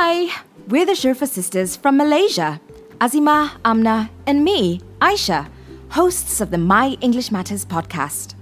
Hi, we're the Sharifah Sisters from Malaysia. Azimah, Amna and me, Aisha, hosts of the My English Matters podcast.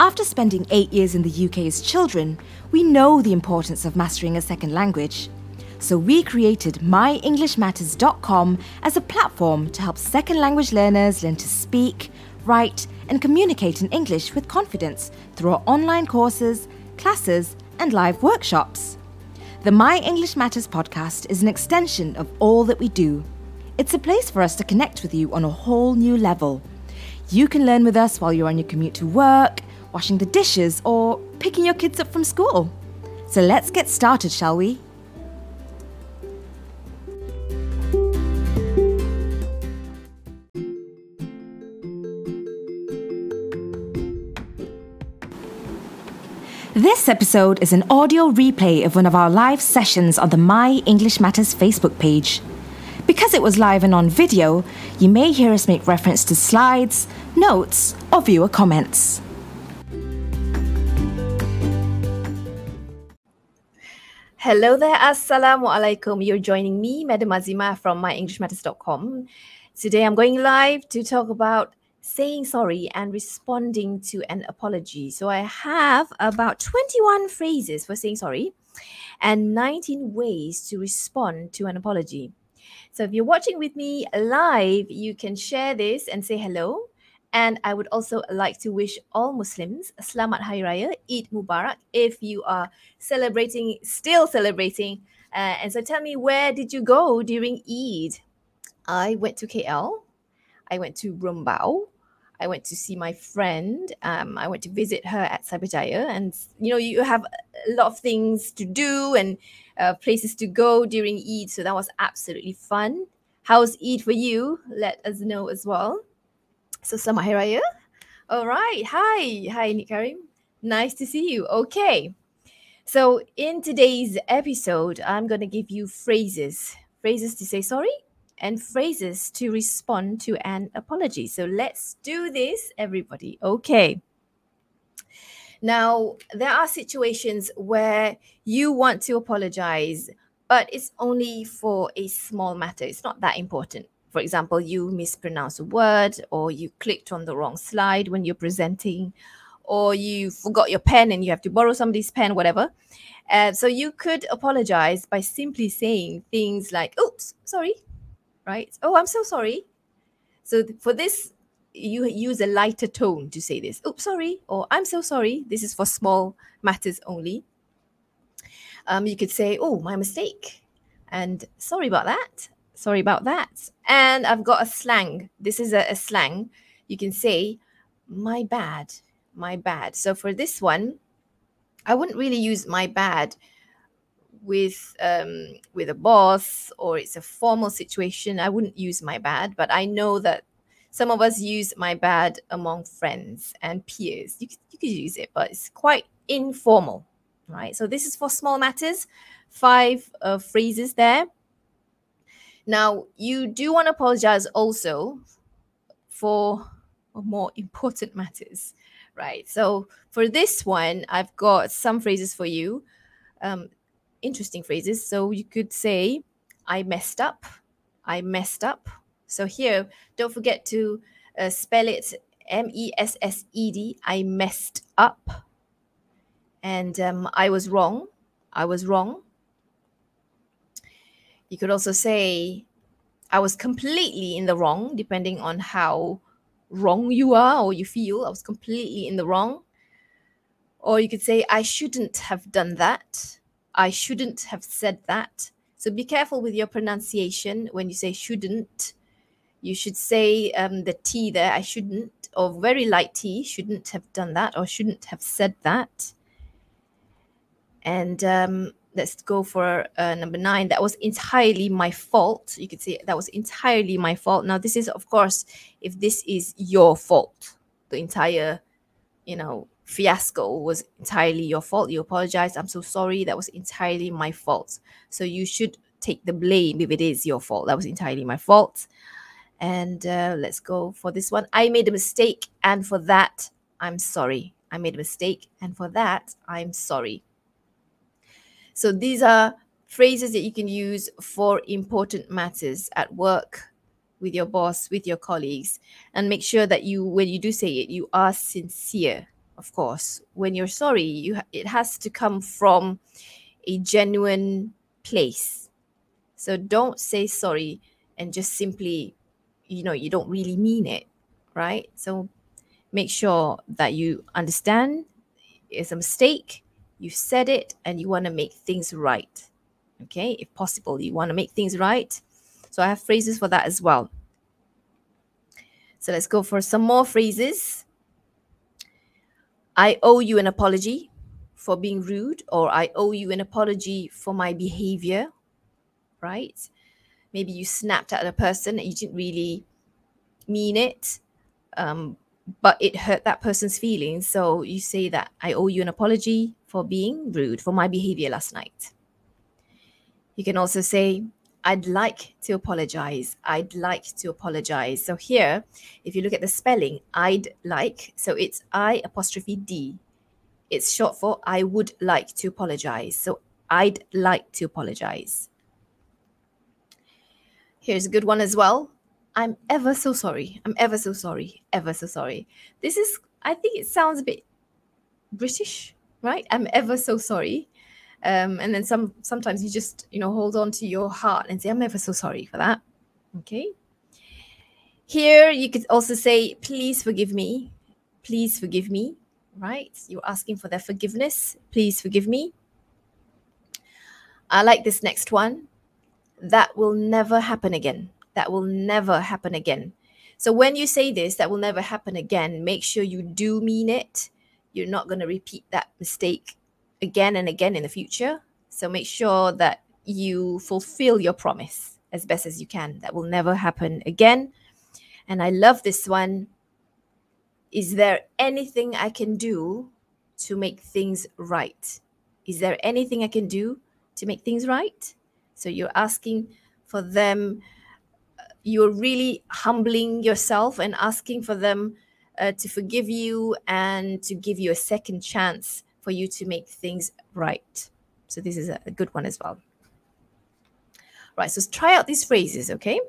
After spending 8 years in the UK as children, we know the importance of mastering a second language. So we created myenglishmatters.com as a platform to help second language learners learn to speak, write and communicate in English with confidence through our online courses, classes and live workshops. The My English Matters podcast is an extension of all that we do. It's a place for us to connect with you on a whole new level. You can learn with us while you're on your commute to work, washing the dishes or picking your kids up from school. So let's get started, shall we? This episode is an audio replay of one of our live sessions on the My English Matters Facebook page. Because it was live and on video, you may hear us make reference to slides, notes, or viewer comments. Hello there, Assalamualaikum. You're joining me, Madam Azima from myenglishmatters.com. Today I'm going live to talk about saying sorry and responding to an apology. So I have about 21 phrases for saying sorry and 19 ways to respond to an apology. So if you're watching with me live, you can share this and say hello. And I would also like to wish all Muslims Selamat Hari Raya, Eid Mubarak, if you are still celebrating. And so tell me, where did you go during Eid? I went to KL. I went to Rumbau. I went to see my friend. I went to visit her at Cyberjaya. And, you know, you have a lot of things to do and places to go during Eid. So that was absolutely fun. How's Eid for you? Let us know as well. So, Selamat Hari Raya. All right. Hi, Nik Karim. Nice to see you. Okay. So, in today's episode, I'm going to give you phrases to say sorry and phrases to respond to an apology. So let's do this, everybody. Okay. Now, there are situations where you want to apologize, but it's only for a small matter. It's not that important. For example, you mispronounce a word, or you clicked on the wrong slide when you're presenting, or you forgot your pen and you have to borrow somebody's pen, whatever. So you could apologize by simply saying things like, oops, sorry. Right? Oh, I'm so sorry. So for this, you use a lighter tone to say this. Oops, sorry. Or I'm so sorry. This is for small matters only. You could say, oh, my mistake. And sorry about that. Sorry about that. And I've got a slang. This is a slang. You can say, my bad. My bad. So for this one, I wouldn't really use my bad with a boss, or it's a formal situation. I wouldn't use my bad, but I know that some of us use my bad among friends and peers. You could use it, but it's quite informal, right? So this is for small matters. 5 phrases there. Now, you do want to apologize also for more important matters, right? So for this one, I've got some phrases for you. Interesting phrases. So you could say, I messed up. So here, don't forget to spell it M-E-S-S-E-D, I messed up. And I was wrong. You could also say, I was completely in the wrong, depending on how wrong you are or you feel. I was completely in the wrong. Or you could say, I shouldn't have done that. I shouldn't have said that. So be careful with your pronunciation when you say shouldn't. You should say the T there, I shouldn't, or very light T, shouldn't have done that or shouldn't have said that. And let's go for number 9. That was entirely my fault. You could say that was entirely my fault. Now, this is, of course, if this is your fault, the entire, fiasco was entirely your fault. You apologize. I'm so sorry. That was entirely my fault. So you should take the blame if it is your fault. That was entirely my fault. And let's go for this one. I made a mistake, and for that, I'm sorry. I made a mistake, and for that, I'm sorry. So these are phrases that you can use for important matters at work, with your boss, with your colleagues, and make sure that you, when you do say it, you are sincere. Of course, when you're sorry, it has to come from a genuine place. So don't say sorry and just simply, you know, you don't really mean it, right? So make sure that you understand it's a mistake, you said it, and you want to make things right. Okay, if possible, you want to make things right. So I have phrases for that as well. So let's go for some more phrases. I owe you an apology for being rude, or I owe you an apology for my behavior, right? Maybe you snapped at a person and you didn't really mean it, but it hurt that person's feelings. So you say that I owe you an apology for being rude, for my behavior last night. You can also say, I'd like to apologize. I'd like to apologize. So here, if you look at the spelling, I'd like, so it's I''D. It's short for I would like to apologize. So I'd like to apologize. Here's a good one as well. I'm ever so sorry. I'm ever so sorry. Ever so sorry. This is, I think it sounds a bit British, right? I'm ever so sorry. And then sometimes you just, you know, hold on to your heart and say, I'm ever so sorry for that. Okay. Here you could also say, please forgive me. Please forgive me. Right. You're asking for their forgiveness. Please forgive me. I like this next one. That will never happen again. That will never happen again. So when you say this, that will never happen again, make sure you do mean it. You're not going to repeat that mistake again and again in the future. So make sure that you fulfill your promise as best as you can. That will never happen again. And I love this one. Is there anything I can do to make things right? Is there anything I can do to make things right? So you're asking for them. You're really humbling yourself and asking for them to forgive you and to give you a second chance for you to make things right. So this is a good one as well. Right, so try out these phrases, okay?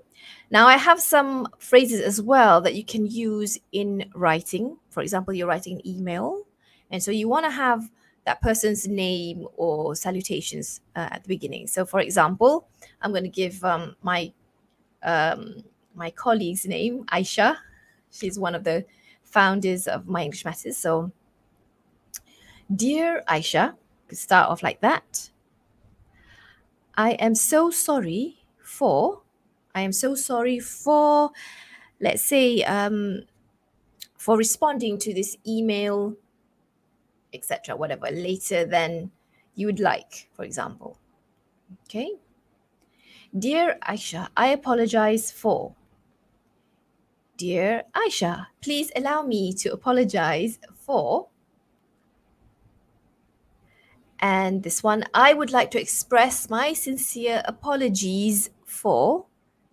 Now I have some phrases as well that you can use in writing. For example, you're writing an email, and so you want to have that person's name or salutations at the beginning. So for example, I'm going to give my colleague's name, Aisha. She's one of the founders of My English Matters. So dear Aisha, could start off like that. I am so sorry for, let's say, for responding to this email, etc., whatever, later than you would like, for example. Okay. Dear Aisha, I apologize for. Dear Aisha, please allow me to apologize for. And this one, I would like to express my sincere apologies for.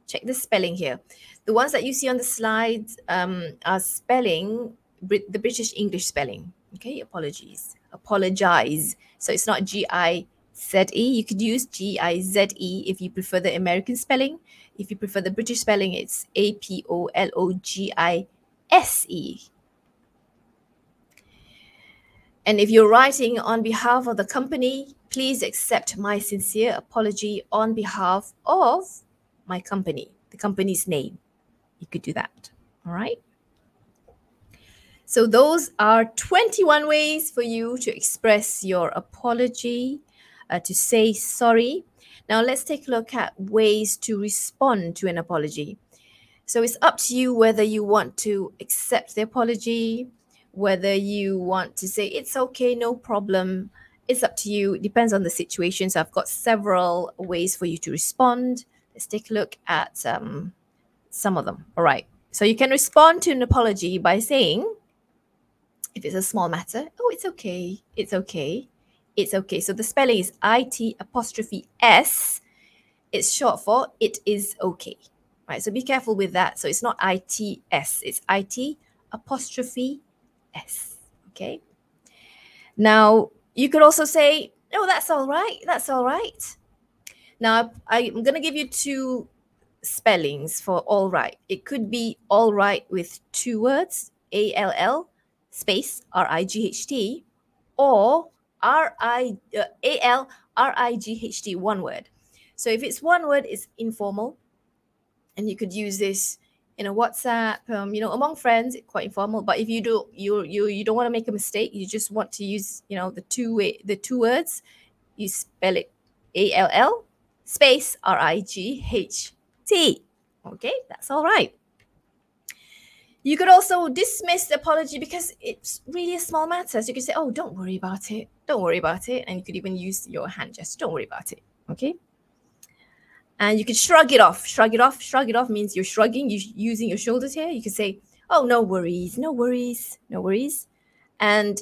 Check the spelling here. The ones that you see on the slide are spelling, the British English spelling. Okay, apologies. Apologize. So it's not G-I-Z-E. You could use G-I-Z-E if you prefer the American spelling. If you prefer the British spelling, it's A-P-O-L-O-G-I-S-E. And if you're writing on behalf of the company, please accept my sincere apology on behalf of my company, the company's name. You could do that. All right. So those are 21 ways for you to express your apology, to say sorry. Now let's take a look at ways to respond to an apology. So it's up to you whether you want to accept the apology, whether you want to say, it's okay, no problem. It's up to you. It depends on the situation. So I've got several ways for you to respond. Let's take a look at some of them. All right. So you can respond to an apology by saying, if it's a small matter, oh, it's okay. It's okay. It's okay. So the spelling is I-T''S. It's short for it is okay. All right. So be careful with that. So it's not I-T-S. It's I-T''S. Okay. Now you could also say, oh, that's all right. That's all right. Now, I'm going to give you two spellings for all right. It could be all right with two words, A-L-L space R-I-G-H-T, or A-L-R-I-G-H-T, one word. So if it's one word, it's informal. And you could use this in a WhatsApp, among friends, it's quite informal. But if you do, you don't want to make a mistake. You just want to use, the two words. You spell it A-L-L space R-I-G-H-T. Okay, that's all right. You could also dismiss the apology because it's really a small matter. So you could say, oh, don't worry about it. Don't worry about it. And you could even use your hand gesture. Don't worry about it. Okay. And you could shrug it off. Shrug it off. Shrug it off means you're shrugging, you're using your shoulders here. You could say, oh, no worries, no worries, no worries. And,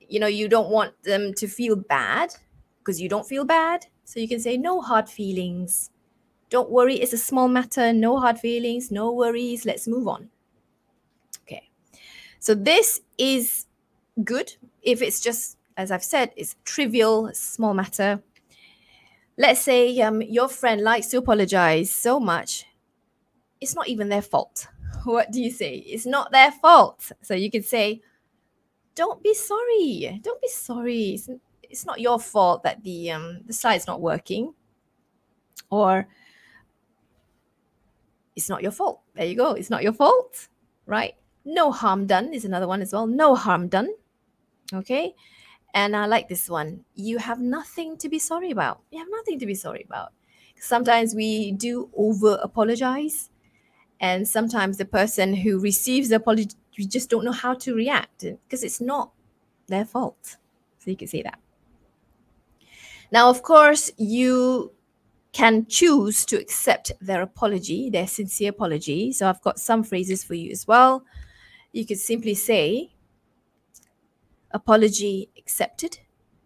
you don't want them to feel bad because you don't feel bad. So you can say, no hard feelings. Don't worry. It's a small matter. No hard feelings. No worries. Let's move on. Okay. So this is good if it's just, as I've said, it's trivial, small matter. Let's say your friend likes to apologize so much. It's not even their fault. What do you say? It's not their fault. So you could say, don't be sorry. Don't be sorry. It's not your fault that the slide's not working. Or it's not your fault. There you go. It's not your fault, right? No harm done is another one as well. No harm done. Okay. And I like this one. You have nothing to be sorry about. You have nothing to be sorry about. Sometimes we do over-apologize. And sometimes the person who receives the apology, we just don't know how to react because it's not their fault. So you can say that. Now, of course, you can choose to accept their apology, their sincere apology. So I've got some phrases for you as well. You could simply say, apology accepted,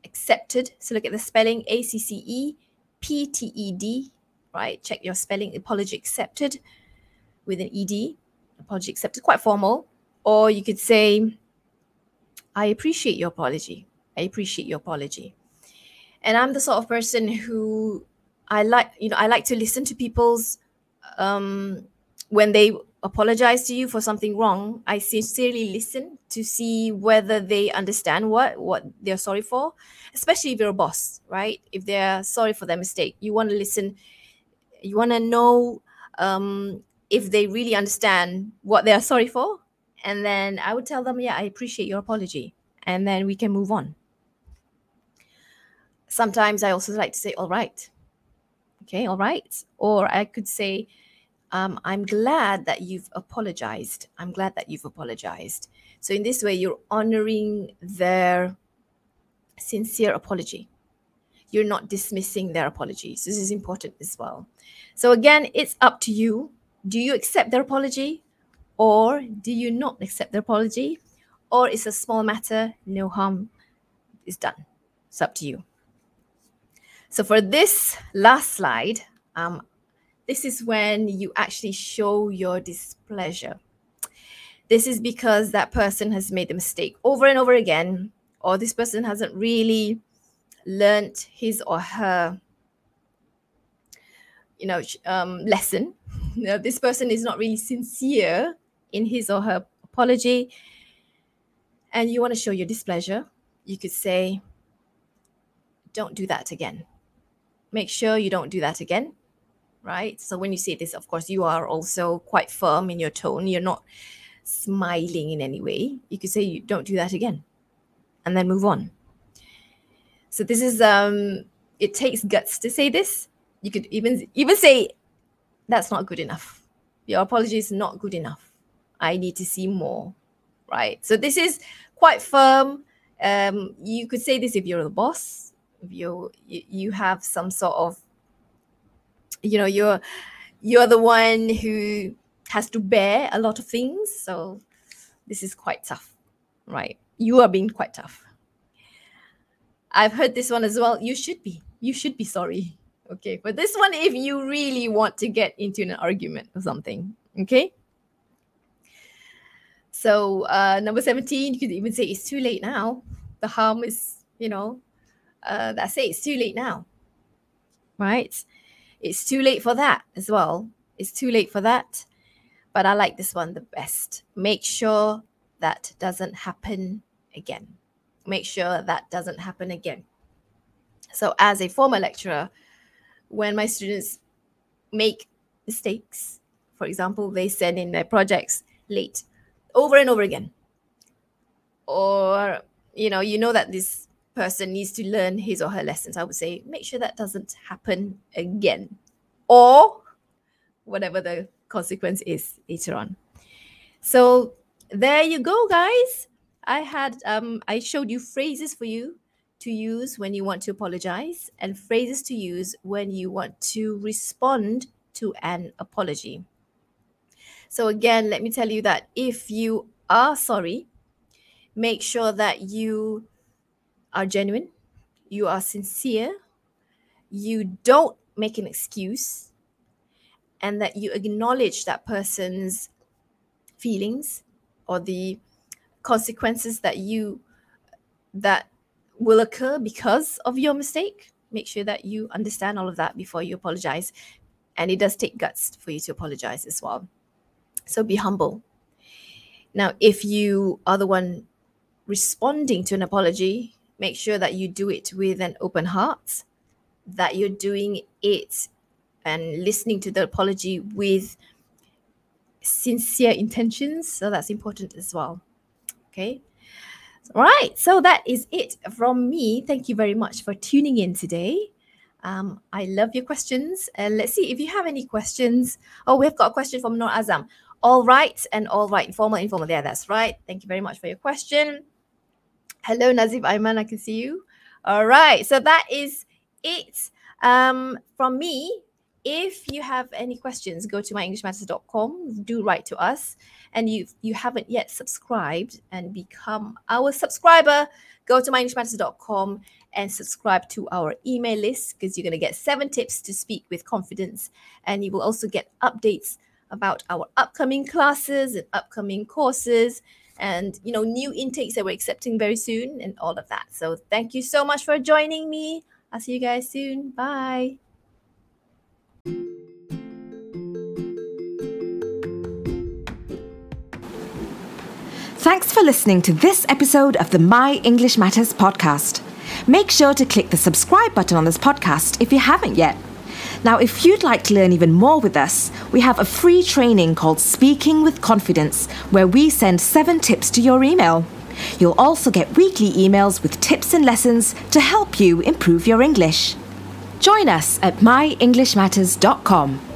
accepted. So look at the spelling, A-C-C-E-P-T-E-D, right? Check your spelling, apology accepted with an E-D, apology accepted, quite formal. Or you could say, I appreciate your apology. I appreciate your apology. And I'm the sort of person who I like to listen to people's, when they apologize to you for something wrong, I sincerely listen to see whether they understand what they're sorry for, especially if you're a boss, right? If they're sorry for their mistake, you want to listen. You want to know if they really understand what they are sorry for. And then I would tell them, yeah, I appreciate your apology. And then we can move on. Sometimes I also like to say, all right. Okay, all right. Or I could say, I'm glad that you've apologized. I'm glad that you've apologized. So in this way, you're honoring their sincere apology. You're not dismissing their apologies. This is important as well. So again, it's up to you. Do you accept their apology or do you not accept their apology? Or it's a small matter, no harm is done. It's up to you. So for this last slide, this is when you actually show your displeasure. This is because that person has made the mistake over and over again, or this person hasn't really learnt his or her, lesson. Now, this person is not really sincere in his or her apology, and you want to show your displeasure. You could say, "Don't do that again. Make sure you don't do that again." Right? So when you say this, of course, you are also quite firm in your tone. You're not smiling in any way. You could say, you don't do that again, and then move on. So this is, it takes guts to say this. You could even say, that's not good enough. Your apology is not good enough. I need to see more, right? So this is quite firm. You could say this if you're a boss, if you have some sort of, you're the one who has to bear a lot of things. So this is quite tough, right? You are being quite tough. I've heard this one as well. You should be sorry. Okay. But this one, if you really want to get into an argument or something. Okay. So number 17, you could even say it's too late now. The harm is, that's it. It's too late now. right? It's too late for that as well. It's too late for that. But I like this one the best. Make sure that doesn't happen again. Make sure that doesn't happen again. So as a former lecturer, when my students make mistakes, for example, they send in their projects late over and over again. Or, you know that this person needs to learn his or her lessons. I would say, make sure that doesn't happen again. Or whatever the consequence is later on. So there you go, guys. I showed you phrases for you to use when you want to apologize and phrases to use when you want to respond to an apology. So again, let me tell you that if you are sorry, make sure that you are genuine, you are sincere, you don't make an excuse, and that you acknowledge that person's feelings or the consequences that will occur because of your mistake. Make sure that you understand all of that before you apologize. And it does take guts for you to apologize as well. So be humble. Now, if you are the one responding to an apology, make sure that you do it with an open heart, that you're doing it and listening to the apology with sincere intentions. So that's important as well. Okay. All right. So that is it from me. Thank you very much for tuning in today. I love your questions. Let's see if you have any questions. Oh, we've got a question from Noor Azam. All right and all right. Formal, informal. Yeah, that's right. Thank you very much for your question. Hello, Nazib Ayman. I can see you. All right. So that is it from me. If you have any questions, go to myenglishmatters.com. Do write to us. And if you haven't yet subscribed and become our subscriber, go to myenglishmatters.com and subscribe to our email list, because you're going to get 7 tips to speak with confidence. And you will also get updates about our upcoming classes and upcoming courses and, new intakes that we're accepting very soon and all of that. So thank you so much for joining me. I'll see you guys soon. Bye. Thanks for listening to this episode of the My English Matters podcast. Make sure to click the subscribe button on this podcast if you haven't yet. Now, if you'd like to learn even more with us, we have a free training called Speaking with Confidence, where we send 7 tips to your email. You'll also get weekly emails with tips and lessons to help you improve your English. Join us at myenglishmatters.com.